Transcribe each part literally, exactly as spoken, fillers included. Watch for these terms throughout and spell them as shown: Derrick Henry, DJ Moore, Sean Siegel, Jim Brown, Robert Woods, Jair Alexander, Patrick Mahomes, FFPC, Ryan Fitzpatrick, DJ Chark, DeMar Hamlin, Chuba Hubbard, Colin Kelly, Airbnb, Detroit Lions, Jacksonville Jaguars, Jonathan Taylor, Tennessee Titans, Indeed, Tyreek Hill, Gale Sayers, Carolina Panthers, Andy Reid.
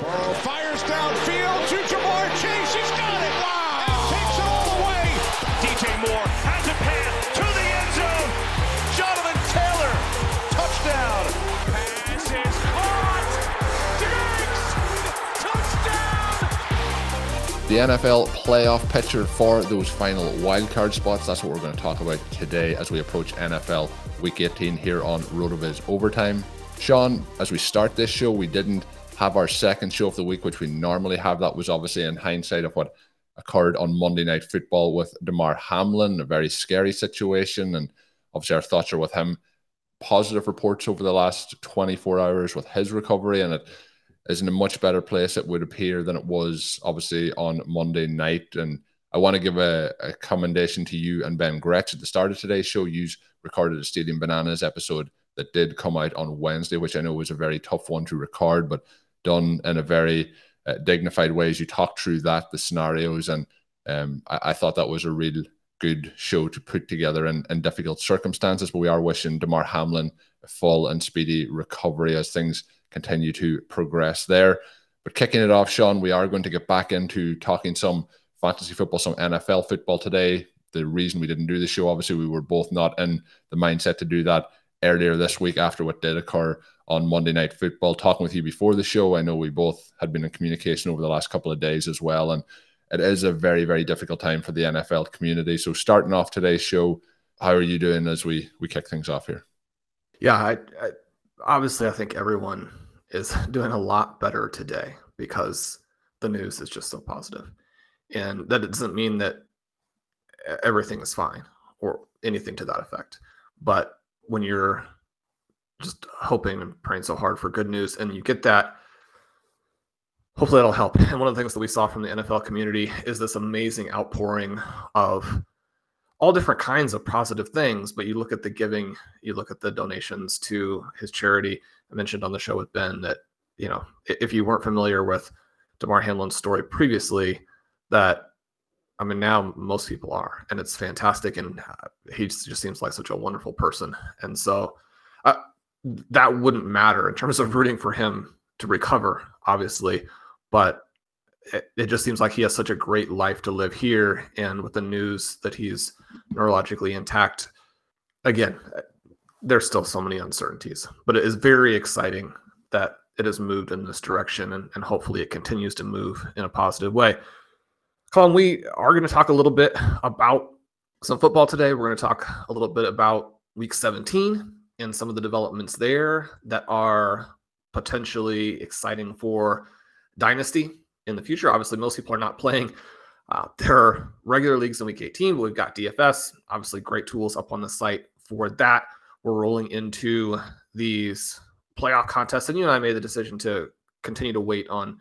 Burrow fires downfield to Jamar Chase. He's got it. Wow. And takes it all away. D J Moore has a pass to the end zone. Jonathan Taylor. Touchdown. Pass is caught. Diggs. Touchdown. The N F L playoff picture for those final wildcard spots. That's what we're going to talk about today as we approach N F L Week eighteen here on RotoViz Overtime. Sean, as we start this show, we didn't have our second show of the week, which we normally have. That was obviously in hindsight of what occurred on Monday Night Football with DeMar Hamlin, a very scary situation. And obviously our thoughts are with him. Positive reports over the last twenty-four hours with his recovery, and it is in a much better place, it would appear, than it was obviously on Monday night. And I want to give a, a commendation to you and Ben Grex. At the start of today's show, you recorded a Stadium Bananas episode that did come out on Wednesday, which I know was a very tough one to record, but done in a very uh, dignified way as you talked through that, the scenarios. And um, I, I thought that was a real good show to put together in, in difficult circumstances. But we are wishing DeMar Hamlin a full and speedy recovery as things continue to progress there. But kicking it off, Sean, we are going to get back into talking some fantasy football, some N F L football today. The reason we didn't do the show, obviously, we were both not in the mindset to do that earlier this week after what did occur on Monday Night Football. Talking with you before the show, I know we both had been in communication over the last couple of days as well, and it is a very, very difficult time for the N F L community. So starting off today's show, how are you doing as we we kick things off here? Yeah, I, I obviously I think everyone is doing a lot better today because the news is just so positive. And that doesn't mean that everything is fine or anything to that effect. But when you're just hoping and praying so hard for good news and you get that, hopefully that'll help. And one of the things that we saw from the N F L community is this amazing outpouring of all different kinds of positive things. But you look at the giving, you look at the donations to his charity. I mentioned on the show with Ben that, you know, if you weren't familiar with DeMar Hamlin's story previously, that, I mean, now most people are, and it's fantastic. And he just seems like such a wonderful person. And so uh, that wouldn't matter in terms of rooting for him to recover, obviously, but it, it just seems like he has such a great life to live here. And with the news that he's neurologically intact, again, there's still so many uncertainties, but it is very exciting that it has moved in this direction, and, and hopefully it continues to move in a positive way. Colin, we are going to talk a little bit about some football today. We're going to talk a little bit about Week seventeen and some of the developments there that are potentially exciting for Dynasty in the future. Obviously, most people are not playing. Uh, there are regular leagues in Week eighteen, but we've got D F S. Obviously, great tools up on the site for that. We're rolling into these playoff contests, and you and I made the decision to continue to wait on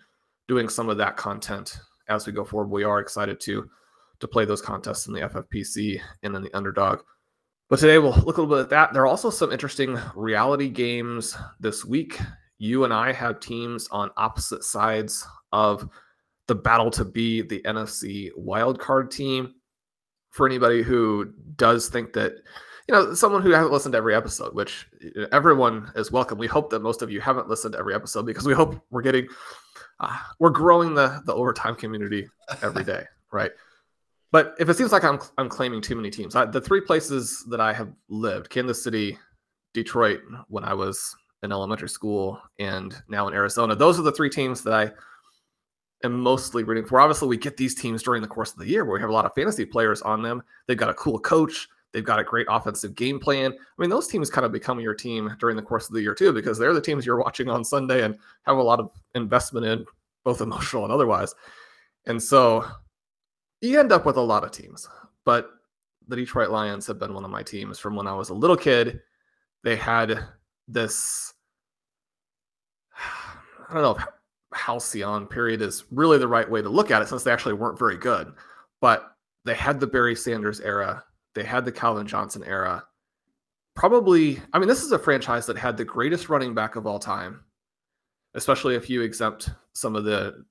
doing some of that content as we go forward. We are excited to to play those contests in the F F P C and in the Underdog. But today we'll look a little bit at that. There are also some interesting reality games this week. You and I have teams on opposite sides of the battle to be the N F C wildcard team. For anybody who does think that, you know, someone who hasn't listened to every episode, which everyone is welcome. We hope that most of you haven't listened to every episode because we hope we're getting... Uh, we're growing the, the overtime community every day, right? But if it seems like I'm I'm claiming too many teams, I, the three places that I have lived, Kansas City, Detroit, when I was in elementary school, and now in Arizona, those are the three teams that I am mostly rooting for. Obviously, we get these teams during the course of the year where we have a lot of fantasy players on them. They've got a cool coach. They've got a great offensive game plan. I mean, those teams kind of become your team during the course of the year too, because they're the teams you're watching on Sunday and have a lot of investment in, both emotional and otherwise. And so you end up with a lot of teams, but the Detroit Lions have been one of my teams from when I was a little kid. They had this, I don't know if halcyon period is really the right way to look at it, since they actually weren't very good, but they had the Barry Sanders era. They had the Calvin Johnson era. Probably, I mean, this is a franchise that had the greatest running back of all time, especially if you exempt some of the,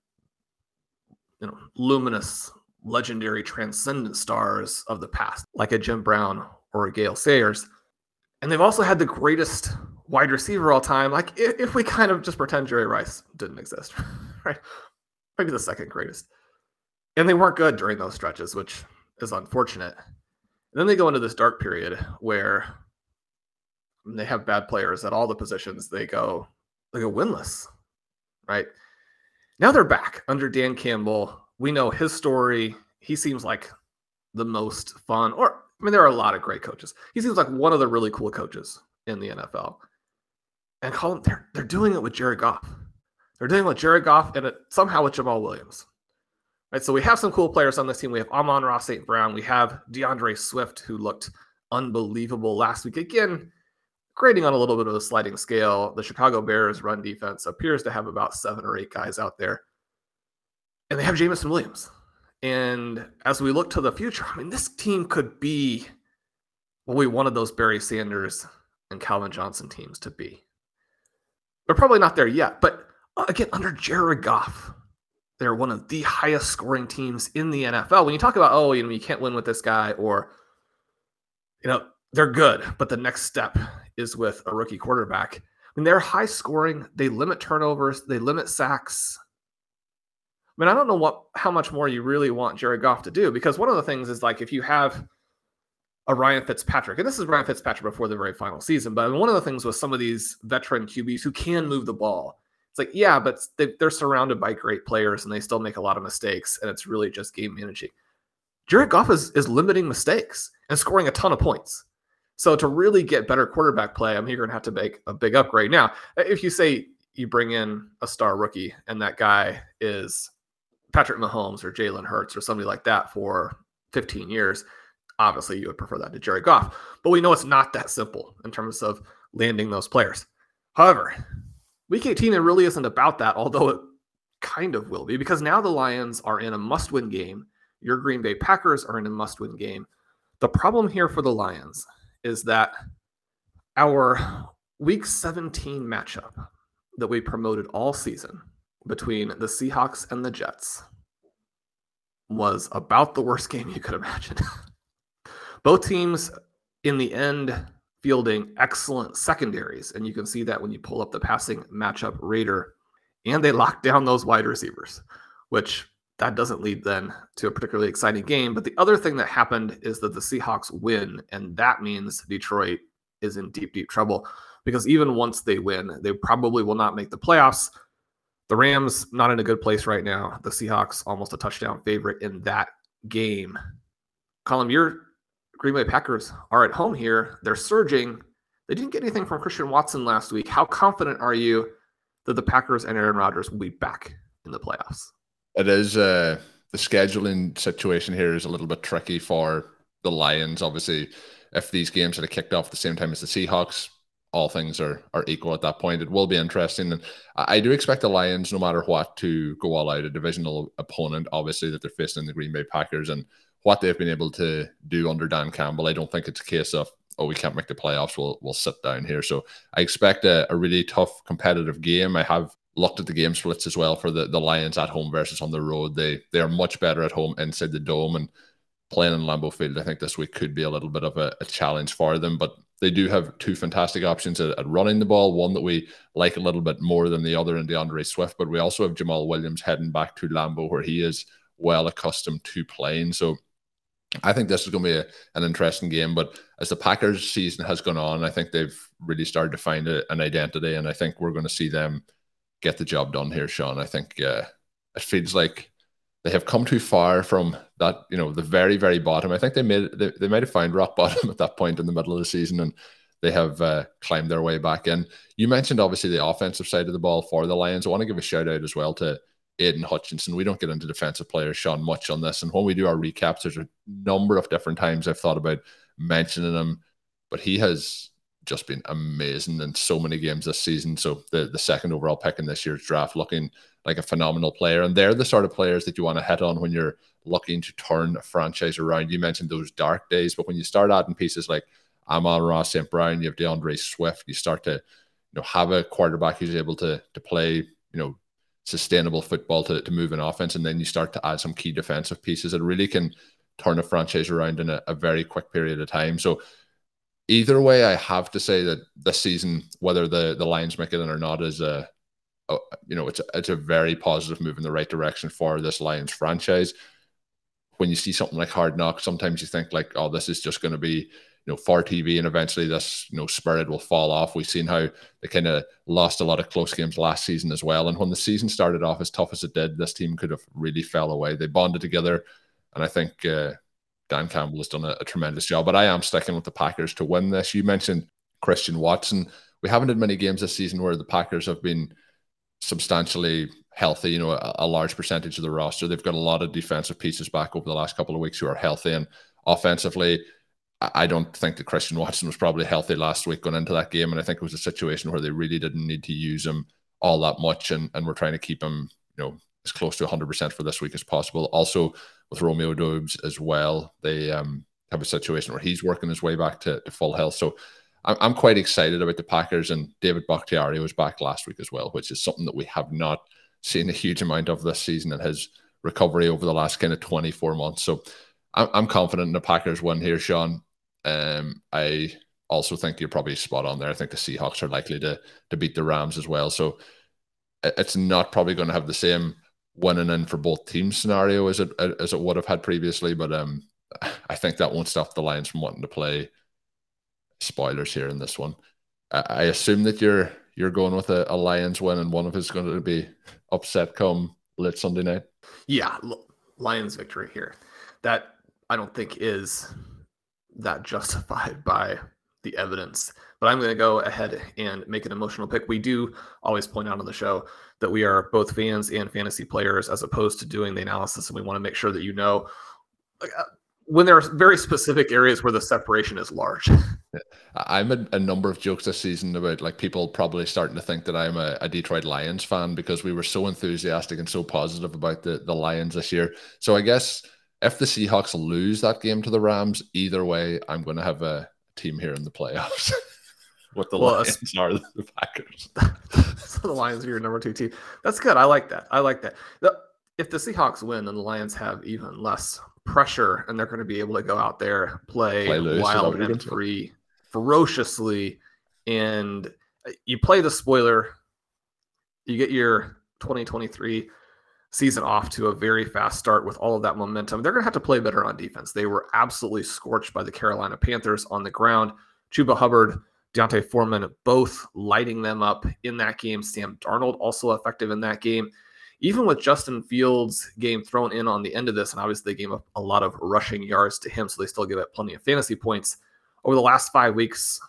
you know, luminous, legendary, transcendent stars of the past, like a Jim Brown or a Gale Sayers. And they've also had the greatest wide receiver all time. Like if, if we kind of just pretend Jerry Rice didn't exist, right? Maybe the second greatest. And they weren't good during those stretches, which is unfortunate. And then they go into this dark period where they have bad players at all the positions. They go, they go winless, right? Now they're back under Dan Campbell. We know his story. He seems like the most fun, or, I mean, there are a lot of great coaches. He seems like one of the really cool coaches in the N F L. And Colin, they're, they're doing it with Jared Goff. They're doing it with Jared Goff and it, somehow with Jamal Williams. Right, so we have some cool players on this team. We have Amon-Ra Saint Brown. We have DeAndre Swift, who looked unbelievable last week. Again, grading on a little bit of a sliding scale, the Chicago Bears run defense appears to have about seven or eight guys out there. And they have Jameson Williams. And as we look to the future, I mean, this team could be what we wanted those Barry Sanders and Calvin Johnson teams to be. They're probably not there yet. But again, under Jared Goff, they're one of the highest scoring teams in the N F L. When you talk about, oh, you know, you can't win with this guy, or, you know, they're good, but the next step is with a rookie quarterback. I mean, they're high scoring. They limit turnovers. They limit sacks. I mean, I don't know what how much more you really want Jared Goff to do, because one of the things is, like, if you have a Ryan Fitzpatrick, and this is Ryan Fitzpatrick before the very final season, but I mean, one of the things with some of these veteran Q Bs who can move the ball, it's like, yeah, but they, they're surrounded by great players and they still make a lot of mistakes, and it's really just game managing. Jared Goff is, is limiting mistakes and scoring a ton of points. So to really get better quarterback play, I mean, you're going to have to make a big upgrade. Now, if you say you bring in a star rookie and that guy is Patrick Mahomes or Jalen Hurts or somebody like that for fifteen years, obviously you would prefer that to Jared Goff. But we know it's not that simple in terms of landing those players. However, Week eighteen, it really isn't about that, although it kind of will be, because now the Lions are in a must-win game. Your Green Bay Packers are in a must-win game. The problem here for the Lions is that our Week seventeen matchup that we promoted all season between the Seahawks and the Jets was about the worst game you could imagine. Both teams, in the end, fielding excellent secondaries, and you can see that when you pull up the passing matchup rater, and they locked down those wide receivers, which that doesn't lead then to a particularly exciting game. But the other thing that happened is that the Seahawks win, and that means Detroit is in deep, deep trouble, because even once they win, they probably will not make the playoffs. The Rams not in a good place right now. The Seahawks almost a touchdown favorite in that game. Colin, you're Green Bay Packers are at home here. They're surging. They didn't get anything from Christian Watson last week. How confident are you that the Packers and Aaron Rodgers will be back in the playoffs? It is uh, the scheduling situation here is a little bit tricky for the Lions. Obviously, if these games had kicked off at the same time as the Seahawks, all things are are equal at that point. It will be interesting. And I do expect the Lions, no matter what, to go all out. A divisional opponent, obviously, that they're facing in the Green Bay Packers, and what they've been able to do under Dan Campbell, I don't think it's a case of, oh, we can't make the playoffs, we'll we'll sit down here. So I expect a, a really tough competitive game. I have looked at the game splits as well for the, the Lions at home versus on the road. They they are much better at home inside the dome, and playing in Lambeau Field, I think this week could be a little bit of a, a challenge for them. But they do have two fantastic options at, at running the ball, one that we like a little bit more than the other in DeAndre Swift. But we also have Jamal Williams heading back to Lambeau, where he is well accustomed to playing. So I think this is going to be a, an interesting game, but as the Packers season has gone on, I think they've really started to find a, an identity, and I think we're going to see them get the job done here, Sean. I think uh, it feels like they have come too far from that, you know, the very, very bottom. I think they made they, they might have found rock bottom at that point in the middle of the season, and they have uh, climbed their way back in. You mentioned, obviously, the offensive side of the ball for the Lions. I want to give a shout-out as well to Aiden Hutchinson. We don't get into defensive players, Sean, much on this. And when we do our recaps, there's a number of different times I've thought about mentioning him. But he has just been amazing in so many games this season. So the, the second overall pick in this year's draft, looking like a phenomenal player. And they're the sort of players that you want to hit on when you're looking to turn a franchise around. You mentioned those dark days, but when you start adding pieces like Amon-Ra Saint Brown, you have DeAndre Swift, you start to, you know, have a quarterback who's able to to play, you know, sustainable football to, to move an offense, and then you start to add some key defensive pieces that really can turn a franchise around in a, a very quick period of time. So either way, I have to say that this season, whether the, the Lions make it in or not, is a, a you know, it's a, it's a very positive move in the right direction for this Lions franchise. When you see something like Hard Knocks, sometimes you think like, oh, this is just going to be, you know, for T V, and eventually this, you know, spirit will fall off. We've seen how they kind of lost a lot of close games last season as well. And when the season started off as tough as it did, this team could have really fell away. They bonded together, and I think uh, Dan Campbell has done a, a tremendous job. But I am sticking with the Packers to win this. You mentioned Christian Watson. We haven't had many games this season where the Packers have been substantially healthy, you know, a, a large percentage of the roster. They've got a lot of defensive pieces back over the last couple of weeks who are healthy, and offensively, I don't think that Christian Watson was probably healthy last week going into that game, and I think it was a situation where they really didn't need to use him all that much, and, and we're trying to keep him, you know, as close to one hundred percent for this week as possible. Also, with Romeo Dobbs as well, they um, have a situation where he's working his way back to, to full health. So I'm, I'm quite excited about the Packers, and David Bakhtiari was back last week as well, which is something that we have not seen a huge amount of this season, and his recovery over the last kind of twenty-four months. So I'm, I'm confident in the Packers win here, Sean. Um, I also think you're probably spot on there. I think the Seahawks are likely to to beat the Rams as well. So it's not probably going to have the same winning in for both teams scenario as it as it would have had previously. But um, I think that won't stop the Lions from wanting to play. Spoilers here in this one. I assume that you're you're going with a, a Lions win, and one of us is going to be upset come late Sunday night. Yeah, Lions victory here. That I don't think is that justified by the evidence, but I'm going to go ahead and make an emotional pick. We do always point out on the show that we are both fans and fantasy players, as opposed to doing the analysis. And we want to make sure that, you know, when there are very specific areas where the separation is large. I'm a, a number of jokes this season about like people probably starting to think that I'm a, a Detroit Lions fan because we were so enthusiastic and so positive about the, the Lions this year. So I guess if the Seahawks lose that game to the Rams, either way, I'm going to have a team here in the playoffs. What the well, Lions are the Packers. So the Lions are your number two team. That's good. I like that. I like that. If the Seahawks win, then the Lions have even less pressure, and they're going to be able to go out there, play, play loose, wild and free, ferociously. And you play the spoiler, you get your twenty twenty-three season off to a very fast start with all of that momentum. They're going to have to play better on defense. They were absolutely scorched by the Carolina Panthers on the ground. Chuba Hubbard, Deontay Foreman, both lighting them up in that game. Sam Darnold also effective in that game. Even with Justin Fields' game thrown in on the end of this, and obviously they gave up a lot of rushing yards to him, so they still give up plenty of fantasy points. Over the last five weeks,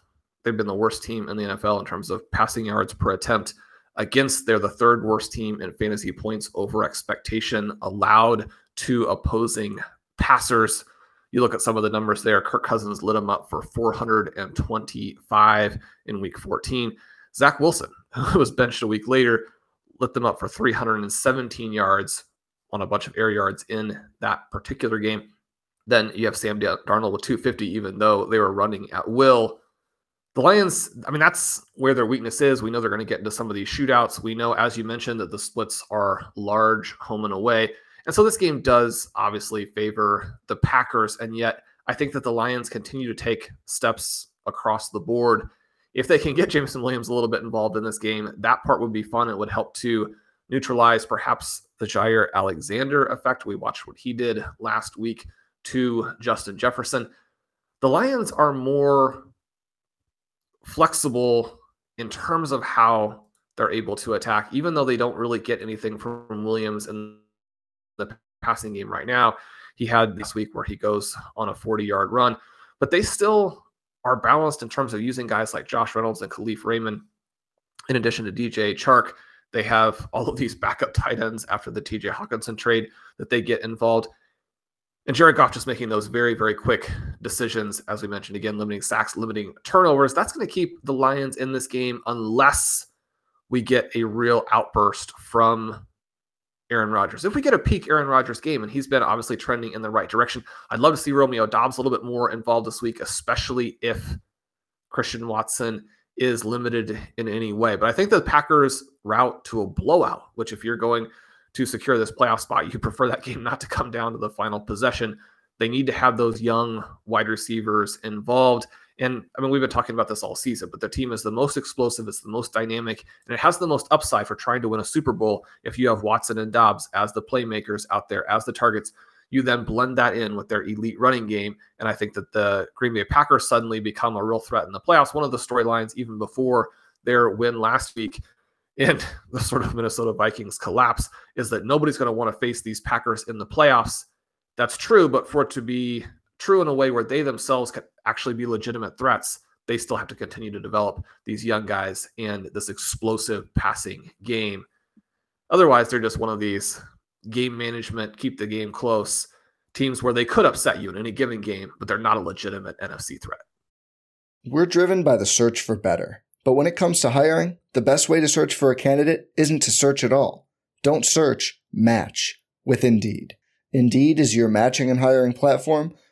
they've been the worst team in the N F L in terms of passing yards per attempt. Against, they're the third worst team in fantasy points over expectation allowed to opposing passers. You look at some of the numbers there. Kirk Cousins lit him up for four hundred twenty-five in week fourteen. Zach Wilson, who was benched a week later, lit them up for three hundred seventeen yards on a bunch of air yards in that particular game. Then you have Sam Darnold with two hundred fifty, even though they were running at will. The Lions, I mean, that's where their weakness is. We know they're going to get into some of these shootouts. We know, as you mentioned, that the splits are large home and away. And so this game does obviously favor the Packers. And yet I think that the Lions continue to take steps across the board. If they can get Jameson Williams a little bit involved in this game, that part would be fun. It would help to neutralize perhaps the Jair Alexander effect. We watched what he did last week to Justin Jefferson. The Lions are more flexible in terms of how they're able to attack, even though they don't really get anything from Williams in the passing game right now. He had this week where he goes on a forty-yard run, but they still are balanced in terms of using guys like Josh Reynolds and Khalif Raymond. In addition to D J Chark, they have all of these backup tight ends after the T J Hawkinson trade that they get involved. And Jared Goff just making those very, very quick decisions, as we mentioned again, limiting sacks, limiting turnovers. That's going to keep the Lions in this game unless we get a real outburst from Aaron Rodgers. If we get a peak Aaron Rodgers game, and he's been obviously trending in the right direction, I'd love to see Romeo Dobbs a little bit more involved this week, especially if Christian Watson is limited in any way. But I think the Packers route to a blowout, which if you're going to secure this playoff spot, you prefer that game not to come down to the final possession. They need to have those young wide receivers involved. And I mean, we've been talking about this all season, but the team is the most explosive, it's the most dynamic, and it has the most upside for trying to win a Super Bowl. If you have Watson and Dobbs as the playmakers out there, as the targets, you then blend that in with their elite running game. And I think that the Green Bay Packers suddenly become a real threat in the playoffs. One of the storylines, even before their win last week, and the sort of Minnesota Vikings collapse, is that nobody's going to want to face these Packers in the playoffs. That's true, but for it to be true in a way where they themselves can actually be legitimate threats, they still have to continue to develop these young guys and this explosive passing game. Otherwise, they're just one of these game management, keep the game close teams where they could upset you in any given game, but they're not a legitimate N F C threat. We're driven by the search for better. But when it comes to hiring, the best way to search for a candidate isn't to search at all. Don't search, match with Indeed. Indeed is your matching and hiring platform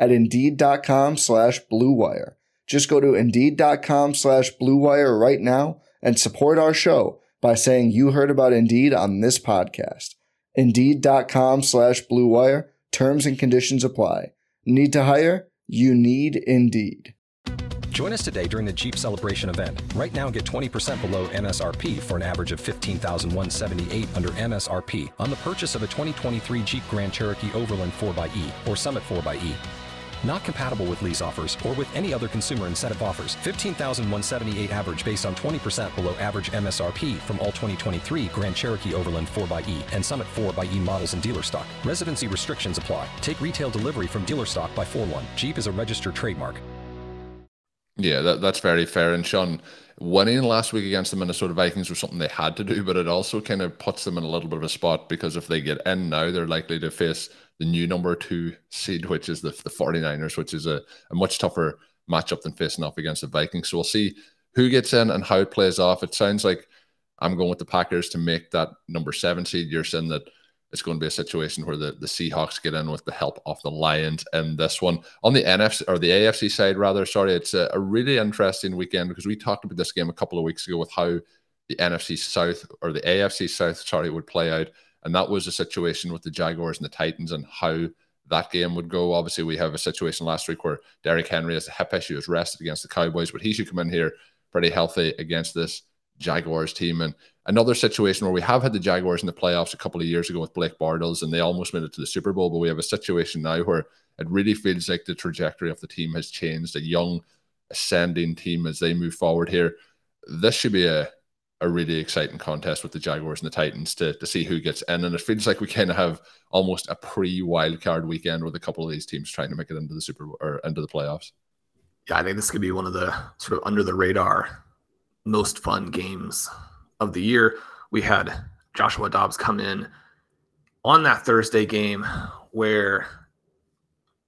at Indeed.com slash Blue Wire. Just go to Indeed.com slash Blue Wire right now and support our show by saying you heard about Indeed on this podcast. Indeed.com slash Blue Wire. Terms and conditions apply. Need to hire? You need Indeed. Join us today during the Jeep Celebration event. Right now, get twenty percent below M S R P for an average of fifteen thousand one hundred seventy-eight dollars under M S R P on the purchase of a twenty twenty-three Jeep Grand Cherokee Overland four by E or Summit four by E. Not compatible with lease offers or with any other consumer incentive offers. fifteen thousand one hundred seventy-eight dollars average based on twenty percent below average M S R P from all twenty twenty-three Grand Cherokee Overland four by E and Summit four by E models in dealer stock. Residency restrictions apply. Take retail delivery from dealer stock by four one. Jeep is a registered trademark. Yeah, that, that's very fair. And Sean, winning last week against the Minnesota Vikings was something they had to do, but it also kind of puts them in a little bit of a spot, because if they get in now, they're likely to face the new number two seed, which is the, the 49ers, which is a, a much tougher matchup than facing off against the Vikings. So we'll see who gets in and how it plays off. It sounds like I'm going with the Packers to make that number seven seed. You're saying that it's going to be a situation where the, the Seahawks get in with the help of the Lions in this one. On the N F C, or the A F C side, rather, sorry, it's a, a really interesting weekend, because we talked about this game a couple of weeks ago with how the N F C South, or the A F C South, sorry, would play out. And that was a situation with the Jaguars and the Titans and how that game would go. Obviously, we have a situation last week where Derrick Henry has a hip issue, is rested against the Cowboys, but he should come in here pretty healthy against this Jaguars team. And another situation where we have had the Jaguars in the playoffs a couple of years ago with Blake Bortles, and they almost made it to the Super Bowl, but we have a situation now where it really feels like the trajectory of the team has changed, a young ascending team as they move forward here. This should be a, a really exciting contest with the Jaguars and the Titans to, to see who gets in, and it feels like we kind of have almost a pre-wildcard weekend with a couple of these teams trying to make it into the Super Bowl or into the playoffs. Yeah, I think this could be one of the sort of under-the-radar most fun games of the year. We had Joshua Dobbs come in on that Thursday game where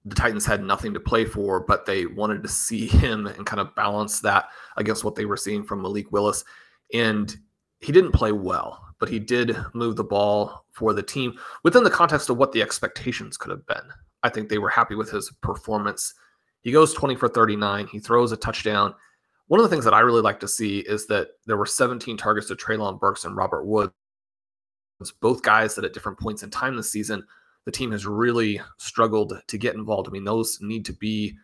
the Titans had nothing to play for, but they wanted to see him and kind of balance that against what they were seeing from Malik Willis. And he didn't play well, but he did move the ball for the team within the context of what the expectations could have been. I think they were happy with his performance. He goes twenty for thirty-nine. He throws a touchdown. One of the things that I really like to see is that there were seventeen targets to Treylon Burks and Robert Woods, both guys that at different points in time this season, the team has really struggled to get involved. I mean, those need to be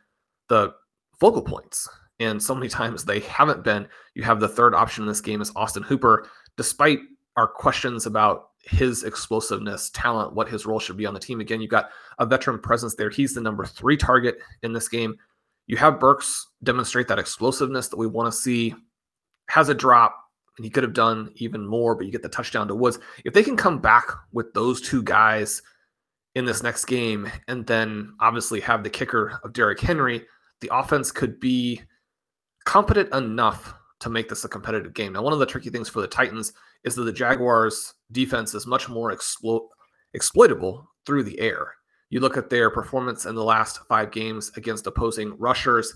the focal points. And so many times they haven't been. You have the third option in this game is Austin Hooper. Despite our questions about his explosiveness, talent, what his role should be on the team, again, you've got a veteran presence there. He's the number three target in this game. You have Burks demonstrate that explosiveness that we want to see, has a drop, and he could have done even more, but you get the touchdown to Woods. If they can come back with those two guys in this next game, and then obviously have the kicker of Derrick Henry, the offense could be competent enough to make this a competitive game. Now, one of the tricky things for the Titans is that the Jaguars' defense is much more explo- exploitable through the air. You look at their performance in the last five games against opposing rushers,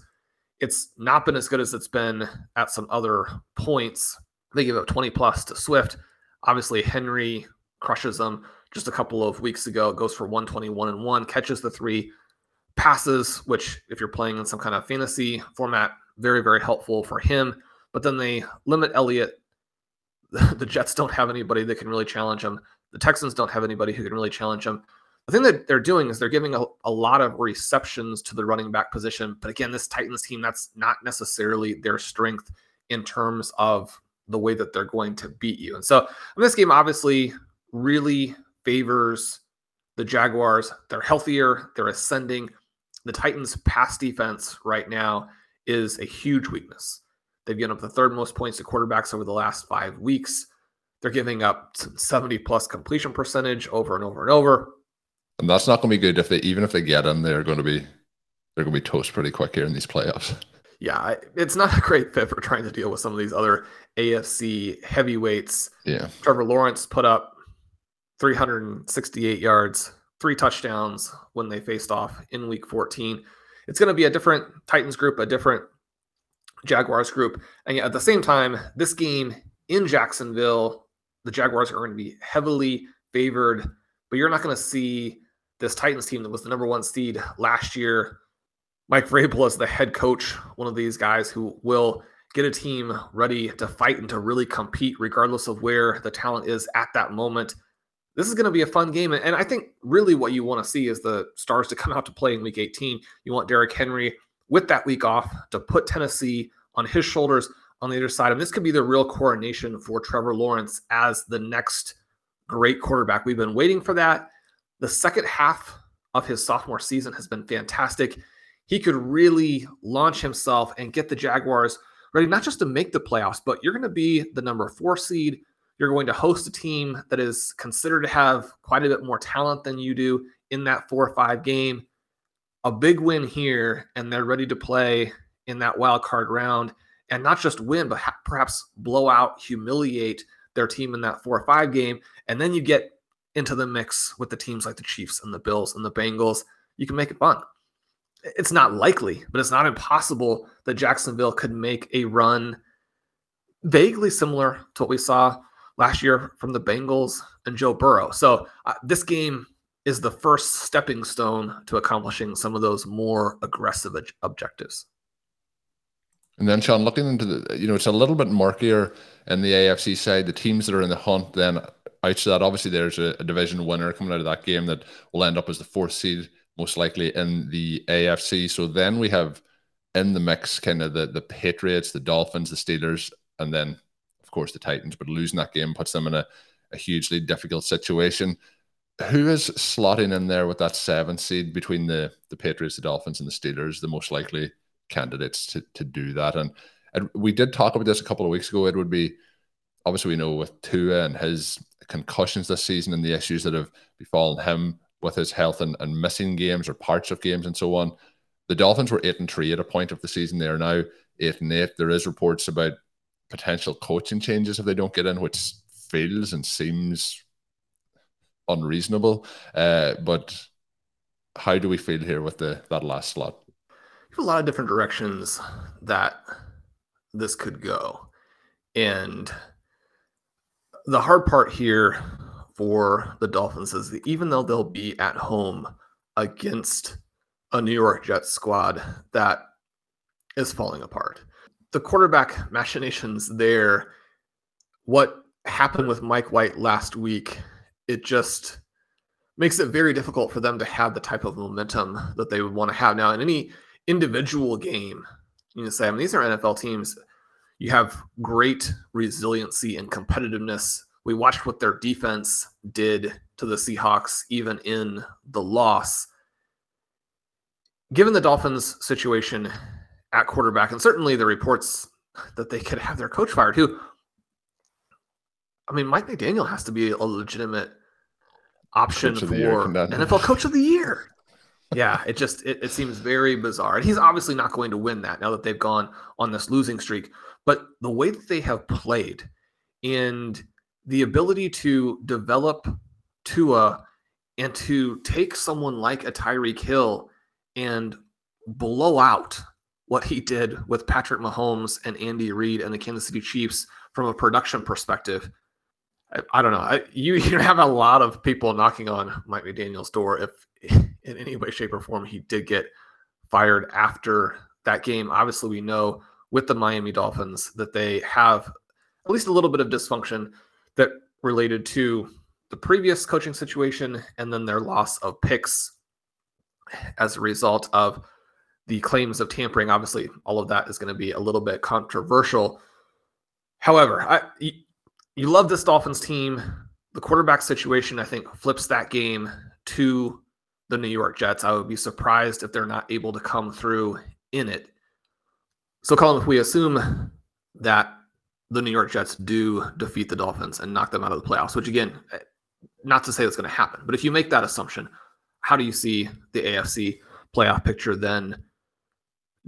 it's not been as good as it's been at some other points. They give up twenty plus to Swift. Obviously, Henry crushes them just a couple of weeks ago. Goes for one twenty-one and one, catches the three passes, which if you're playing in some kind of fantasy format, very, very helpful for him. But then they limit Elliott. The Jets don't have anybody that can really challenge him. The Texans don't have anybody who can really challenge him. The thing that they're doing is they're giving a, a lot of receptions to the running back position. But again, this Titans team, that's not necessarily their strength in terms of the way that they're going to beat you. And so I mean, this game obviously really favors the Jaguars. They're healthier. They're ascending. The Titans' pass defense right now is a huge weakness. They've given up the third most points to quarterbacks over the last five weeks. They're giving up seventy plus completion percentage over and over and over. And that's not going to be good if they, even if they get them, they're going to be, they're going to be toast pretty quick here in these playoffs. Yeah. It's not a great fit for trying to deal with some of these other A F C heavyweights. Yeah. Trevor Lawrence put up three sixty-eight yards, three touchdowns when they faced off in week fourteen. It's going to be a different Titans group, a different Jaguars group. And yet at the same time, this game in Jacksonville, the Jaguars are going to be heavily favored, but you're not going to see this Titans team that was the number one seed last year. Mike Vrabel is the head coach, one of these guys who will get a team ready to fight and to really compete regardless of where the talent is at that moment. This is going to be a fun game. And I think really what you want to see is the stars to come out to play in week eighteen. You want Derrick Henry with that week off to put Tennessee on his shoulders on the other side. And this could be the real coronation for Trevor Lawrence as the next great quarterback. We've been waiting for that. The second half of his sophomore season has been fantastic. He could really launch himself and get the Jaguars ready, not just to make the playoffs, but you're going to be the number four seed. You're going to host a team that is considered to have quite a bit more talent than you do in that four or five game. A big win here, and they're ready to play in that wild card round and not just win, but ha- perhaps blow out, humiliate their team in that four or five game. And then you get into the mix with the teams like the Chiefs and the Bills and the Bengals. You can make it fun. It's not likely, but it's not impossible that Jacksonville could make a run vaguely similar to what we saw last year from the Bengals and Joe Burrow. So uh, this game is the first stepping stone to accomplishing some of those more aggressive ad- objectives. And then, Sean, looking into the, you know, it's a little bit murkier in the A F C side. The teams that are in the hunt then outside that, obviously there's a, a division winner coming out of that game that will end up as the fourth seed, most likely in the A F C. So then we have in the mix kind of the, the Patriots, the Dolphins, the Steelers, and then, of course, the Titans. But losing that game puts them in a, a hugely difficult situation. Who is slotting in there with that seven seed between the, the Patriots, the Dolphins, and the Steelers, the most likely candidates to, to do that? And, and we did talk about this a couple of weeks ago. It would be, obviously we know with Tua and his concussions this season and the issues that have befallen him with his health and, and missing games or parts of games and so on. The Dolphins were eight and three at a point of the season. They are now eight and eight. There is reports about potential coaching changes if they don't get in, which feels and seems unreasonable, uh, but how do we feel here with the that last slot? You have a lot of different directions that this could go, and the hard part here for the Dolphins is that even though they'll be at home against a New York Jets squad that is falling apart, the quarterback machinations there, what happened with Mike White last week, it just makes it very difficult for them to have the type of momentum that they would want to have. Now, in any individual game, you can say, I mean, these are N F L teams. You have great resiliency and competitiveness. We watched what their defense did to the Seahawks, even in the loss. Given the Dolphins' situation at quarterback, and certainly the reports that they could have their coach fired, who, I mean, Mike McDaniel has to be a legitimate option for N F L Coach of the Year. Yeah, it just it, it seems very bizarre. And he's obviously not going to win that now that they've gone on this losing streak. But the way that they have played and the ability to develop Tua and to take someone like a Tyreek Hill and blow out what he did with Patrick Mahomes and Andy Reid and the Kansas City Chiefs from a production perspective, I, I don't know. I, you, you have a lot of people knocking on Mike McDaniel's door if in any way, shape, or form he did get fired after that game. Obviously, we know with the Miami Dolphins that they have at least a little bit of dysfunction that related to the previous coaching situation and then their loss of picks as a result of the claims of tampering. Obviously, all of that is going to be a little bit controversial. However, I, you, you love this Dolphins team. The quarterback situation, I think, flips that game to the New York Jets. I would be surprised if they're not able to come through in it. So, Colin, if we assume that the New York Jets do defeat the Dolphins and knock them out of the playoffs, which, again, not to say that's going to happen, but if you make that assumption, how do you see the A F C playoff picture then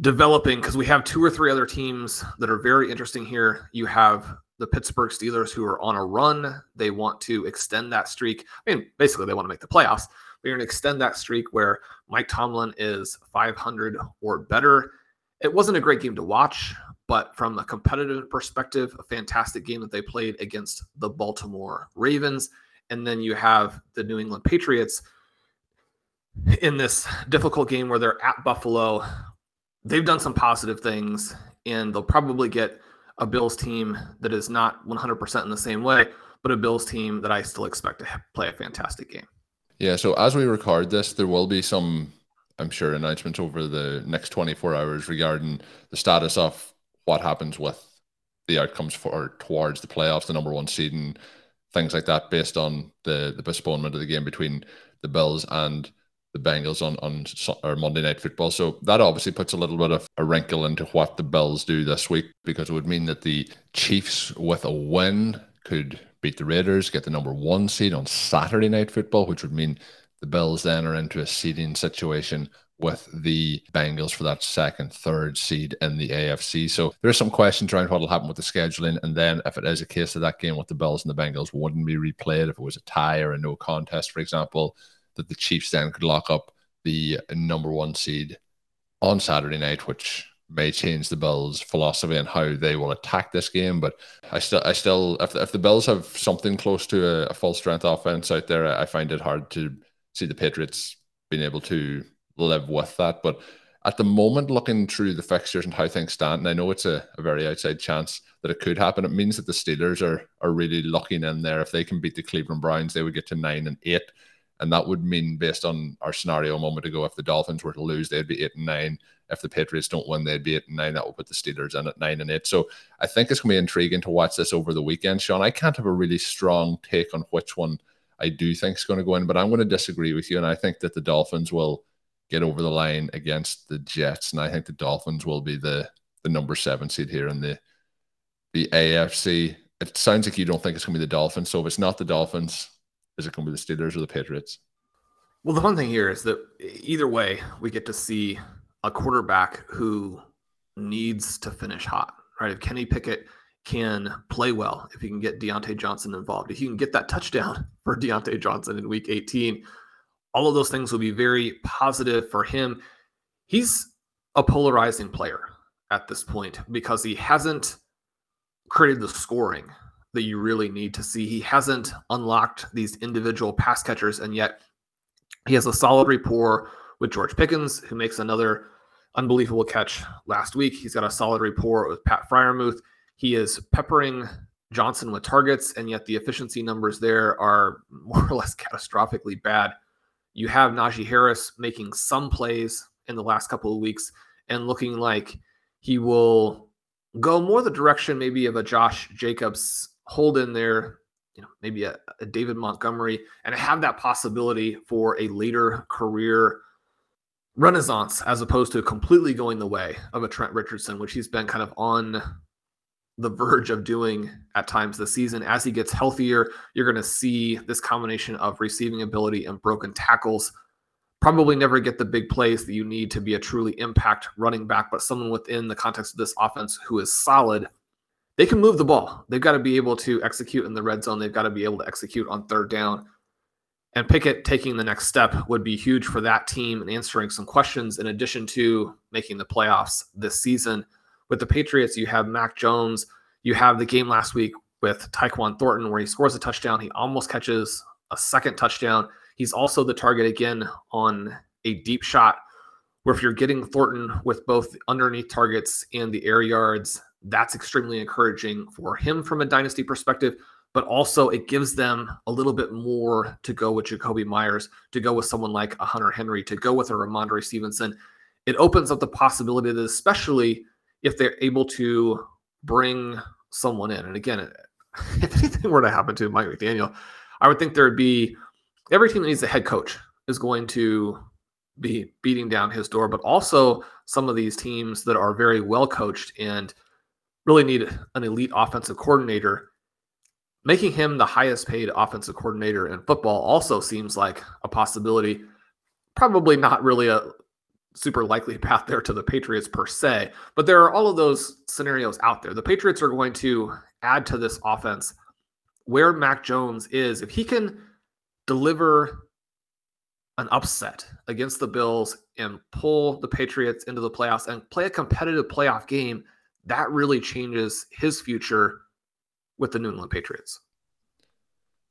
developing? Because we have two or three other teams that are very interesting here. You have the Pittsburgh Steelers, who are on a run. They want to extend that streak. I mean, basically, they want to make the playoffs. They're going to extend that streak where Mike Tomlin is five hundred or better. It wasn't a great game to watch, but from a competitive perspective, a fantastic game that they played against the Baltimore Ravens. And then you have the New England Patriots in this difficult game where they're at Buffalo. They've done some positive things, and they'll probably get a Bills team that is not one hundred percent in the same way, but a Bills team that I still expect to play a fantastic game. Yeah, so as we record this, there will be some, I'm sure, announcements over the next twenty-four hours regarding the status of what happens with the outcomes for towards the playoffs, the number one seeding, things like that, based on the, the postponement of the game between the Bills and the Bengals on, on or Monday Night Football. So that obviously puts a little bit of a wrinkle into what the Bills do this week, because it would mean that the Chiefs with a win could beat the Raiders, get the number one seed on Saturday Night Football, which would mean the Bills then are into a seeding situation with the Bengals for that second, third seed in the A F C. So there are some questions around what will happen with the scheduling. And then if it is a case of that game with the Bills and the Bengals wouldn't be replayed, if it was a tie or a no contest, for example, that the Chiefs then could lock up the number one seed on Saturday night, which may change the Bills' philosophy and how they will attack this game. But I still, I still, if, if the Bills have something close to a, a full strength offense out there, I find it hard to see the Patriots being able to live with that. But at the moment, looking through the fixtures and how things stand, and I know it's a, a very outside chance that it could happen, it means that the Steelers are are really locking in there. If they can beat the Cleveland Browns, they would get to nine and eight. And that would mean, based on our scenario a moment ago, if the Dolphins were to lose, they'd be eight and nine. If the Patriots don't win, they'd be eight and nine. That would put the Steelers in at nine and eight. So I think it's going to be intriguing to watch this over the weekend. Sean, I can't have a really strong take on which one I do think is going to go in, but I'm going to disagree with you. And I think that the Dolphins will get over the line against the Jets. And I think the Dolphins will be the, the number seven seed here in the, the A F C. It sounds like you don't think it's going to be the Dolphins. So if it's not the Dolphins, is it going to be the Steelers or the Patriots? Well, the fun thing here is that either way, we get to see a quarterback who needs to finish hot, right? If Kenny Pickett can play well, if he can get Deontay Johnson involved, if he can get that touchdown for Deontay Johnson in week eighteen, all of those things will be very positive for him. He's a polarizing player at this point because he hasn't created the scoring that you really need to see. He hasn't unlocked these individual pass catchers, and yet he has a solid rapport with George Pickens, who makes another unbelievable catch last week. He's got a solid rapport with Pat Freiermuth. He is peppering Johnson with targets, and yet the efficiency numbers there are more or less catastrophically bad. You have Najee Harris making some plays in the last couple of weeks and looking like he will go more the direction maybe of a Josh Jacobs hold in there, you know, maybe a, a David Montgomery, and have that possibility for a later career renaissance as opposed to completely going the way of a Trent Richardson, which he's been kind of on the verge of doing at times this season. As he gets healthier, you're going to see this combination of receiving ability and broken tackles. Probably never get the big plays that you need to be a truly impact running back, but someone within the context of this offense who is solid, they can move the ball. They've got to be able to execute in the red zone. They've got to be able to execute on third down. And Pickett taking the next step would be huge for that team and answering some questions in addition to making the playoffs this season. With the Patriots, you have Mac Jones. You have the game last week with Tyquan Thornton where he scores a touchdown. He almost catches a second touchdown. He's also the target again on a deep shot where if you're getting Thornton with both the underneath targets and the air yards, that's extremely encouraging for him from a dynasty perspective, but also it gives them a little bit more to go with Jacoby Myers, to go with someone like a Hunter Henry, to go with a Ramondre Stevenson. It opens up the possibility that especially if they're able to bring someone in. And again, if anything were to happen to Mike McDaniel, I would think there'd be every team that needs a head coach is going to be beating down his door, but also some of these teams that are very well coached and really need an elite offensive coordinator. Making him the highest paid offensive coordinator in football also seems like a possibility. Probably not really a super likely path there to the Patriots per se, but there are all of those scenarios out there. The Patriots are going to add to this offense where Mac Jones is. If he can deliver an upset against the Bills and pull the Patriots into the playoffs and play a competitive playoff game, that really changes his future with the New England Patriots.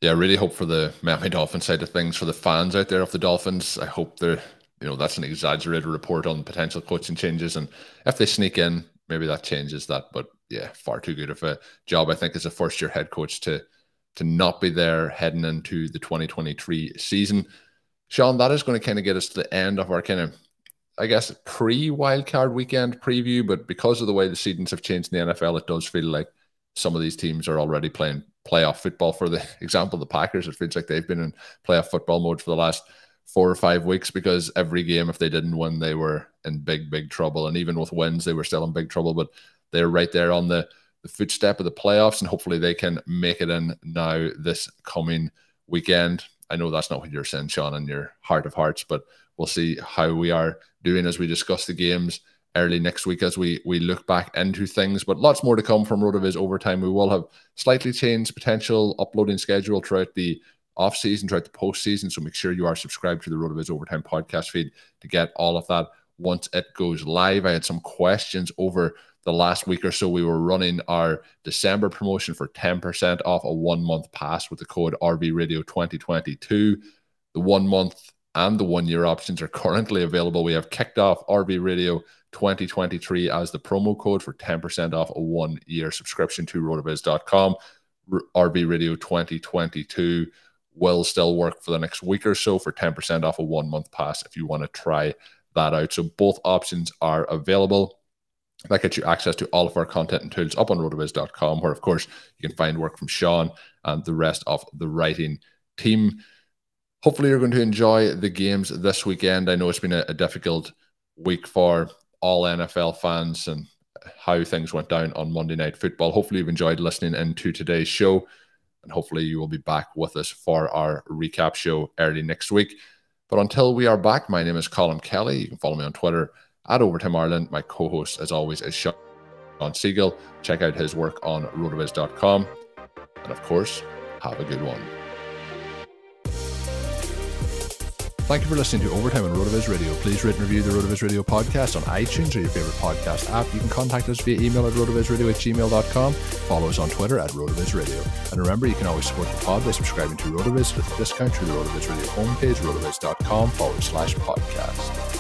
Yeah, I really hope for the Miami Dolphins side of things, for the fans out there of the Dolphins. I hope they're, you know, that's an exaggerated report on potential coaching changes. And if they sneak in, maybe that changes that. But yeah, far too good of a job, I think, as a first year head coach to to not be there heading into the twenty twenty-three season. Sean, that is going to kind of get us to the end of our kind of, I guess, pre-wildcard weekend preview, but because of the way the seasons have changed in the N F L, it does feel like some of these teams are already playing playoff football. For the example, the Packers, it feels like they've been in playoff football mode for the last four or five weeks because every game, if they didn't win, they were in big, big trouble. And even with wins, they were still in big trouble, but they're right there on the, the footstep of the playoffs, and hopefully they can make it in now this coming weekend. I know that's not what you're saying, Sean, in your heart of hearts, but we'll see how we are doing as we discuss the games early next week as we we look back into things. But lots more to come from RotoViz Overtime. We will have slightly changed potential uploading schedule throughout the off-season, throughout the postseason, so make sure you are subscribed to the RotoViz Overtime podcast feed to get all of that once it goes live. I had some questions over the last week or so. We were running our December promotion for ten percent off a one-month pass with the code R V Radio twenty twenty-two. The one-month and the one-year options are currently available. We have kicked off R V Radio twenty twenty-three as the promo code for ten percent off a one-year subscription to rotoviz dot com. R V Radio twenty twenty-two will still work for the next week or so for ten percent off a one-month pass if you want to try that out. So both options are available. That gets you access to all of our content and tools up on rotoviz dot com, where, of course, you can find work from Sean and the rest of the writing team. Hopefully, you're going to enjoy the games this weekend. I know it's been a, a difficult week for all N F L fans and how things went down on Monday Night Football. Hopefully, you've enjoyed listening into today's show, and hopefully, you will be back with us for our recap show early next week. But until we are back, my name is Colin Kelly. You can follow me on Twitter at Overtime Ireland. My co-host, as always, is Sean Siegel. Check out his work on rotoviz dot com. And of course, have a good one. Thank you for listening to Overtime on RotoViz Radio. Please rate and review the RotoViz Radio podcast on iTunes or your favorite podcast app. You can contact us via email at rotovizradio at gmail dot com. Follow us on Twitter at RotoViz Radio. And remember, you can always support the pod by subscribing to RotoViz with a discount through the RotoViz Radio homepage, rotoviz dot com forward slash podcast.